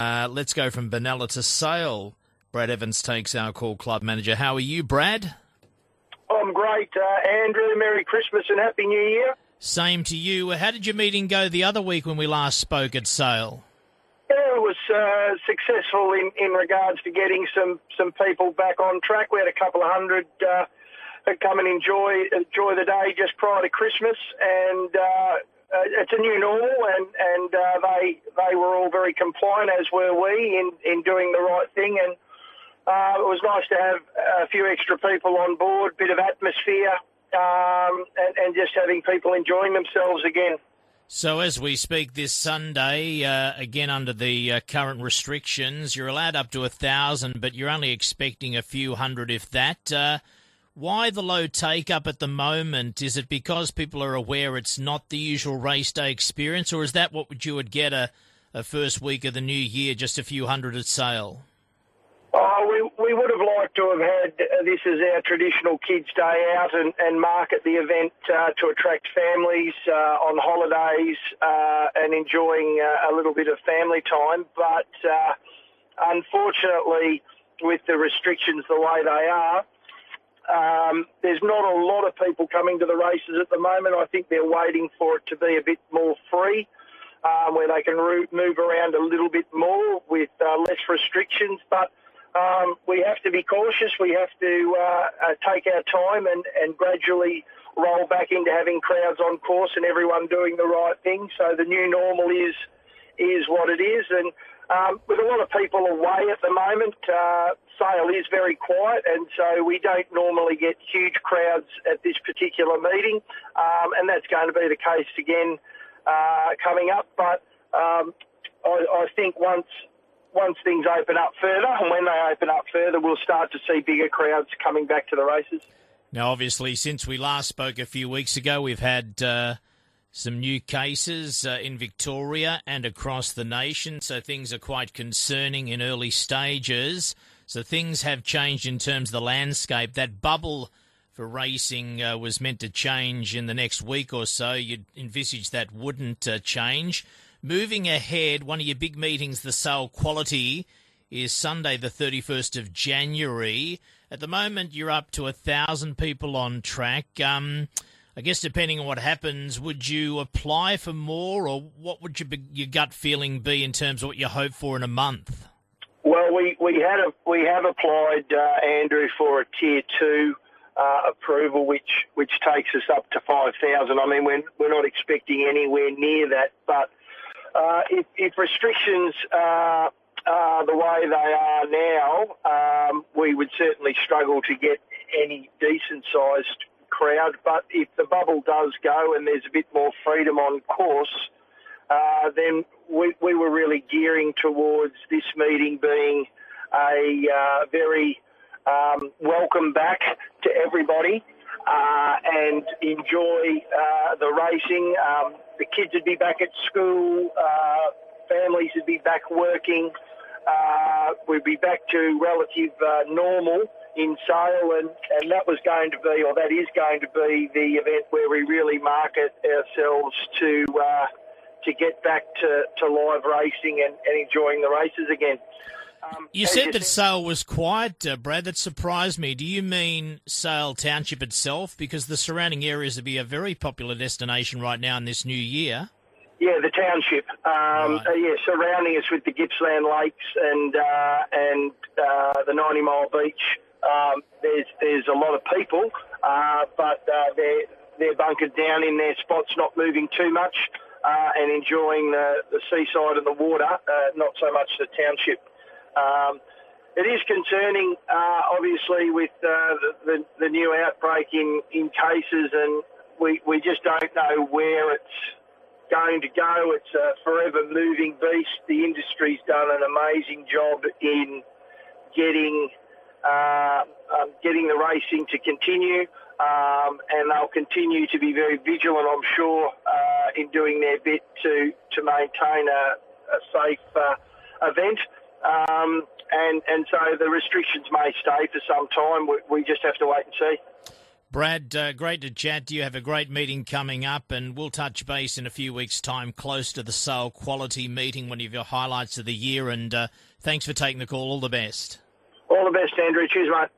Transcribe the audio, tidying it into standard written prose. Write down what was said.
Let's go from Benalla to Sale. Brad Evans takes our call, club manager. How are you, Brad? I'm great, Andrew. Merry Christmas and Happy New Year. Same to you. How did your meeting go the other week when we last spoke at Sale? Yeah, it was successful in regards to getting some people back on track. We had a couple of hundred that come and enjoy the day just prior to Christmas, and it's a new normal, and they were all very compliant, as were we, in doing the right thing, and it was nice to have a few extra people on board, bit of atmosphere, and just having people enjoying themselves again. So as we speak this Sunday, again under the current restrictions, you're allowed up to 1,000, but you're only expecting a few hundred, if that. Why the low take-up at the moment? Is it because people are aware it's not the usual race day experience, or is that what you would get a first week of the new year, just a few hundred at Sale? Oh, we would have liked to have had this as our traditional kids' day out and market the event to attract families on holidays and enjoying a little bit of family time. But unfortunately, with the restrictions the way they are, there's not a lot of people coming to the races at the moment. I think they're waiting for it to be a bit more free, where they can move around a little bit more with less restrictions. But we have to be cautious. We have to take our time and gradually roll back into having crowds on course and everyone doing the right thing. So the new normal is what it is. And with a lot of people away at the moment, Sale is very quiet, and so we don't normally get huge crowds at this particular meeting, and that's going to be the case again coming up. But I think once things open up further, and when they open up further, we'll start to see bigger crowds coming back to the races. Now, obviously, since we last spoke a few weeks ago, we've had some new cases in Victoria and across the nation, so things are quite concerning in early stages. So things have changed in terms of the landscape. That bubble for racing was meant to change in the next week or so. You'd envisage that wouldn't change. Moving ahead, one of your big meetings, the Sale Quality, is Sunday the 31st of January. At the moment, you're up to 1,000 people on track. I guess depending on what happens, would you apply for more, or what would your gut feeling be in terms of what you hope for in a month? Well, we have applied, Andrew, for a Tier 2 approval, which takes us up to 5,000. I mean, we're not expecting anywhere near that, but if restrictions are the way they are now, we would certainly struggle to get any decent-sized crowd. But if the bubble does go and there's a bit more freedom on course, then we were really gearing towards this meeting being a very welcome back to everybody and enjoy the racing. The kids would be back at school, families would be back working, we'd be back to relative normal in Sale, and that was going to be, or that is going to be, the event where we really market ourselves to get back to live racing and enjoying the races again. You said that Sale was quiet, Brad. That surprised me. Do you mean Sale Township itself? Because the surrounding areas would be a very popular destination right now in this new year. Yeah, the township. Right. Yeah, surrounding us with the Gippsland Lakes and the 90 Mile Beach. There's a lot of people, but they're bunkered down in their spots, not moving too much. And enjoying the seaside and the water, not so much the township. It is concerning, obviously, with the new outbreak in cases, and we just don't know where it's going to go. It's a forever moving beast. The industry's done an amazing job in getting the racing to continue. And they'll continue to be very vigilant, I'm sure, in doing their bit to maintain a safe event. And so the restrictions may stay for some time. We just have to wait and see. Brad, great to chat to you. Have a great meeting coming up, and we'll touch base in a few weeks' time close to the Sale Quality Meeting, one of your highlights of the year, and thanks for taking the call. All the best. All the best, Andrew. Cheers, mate.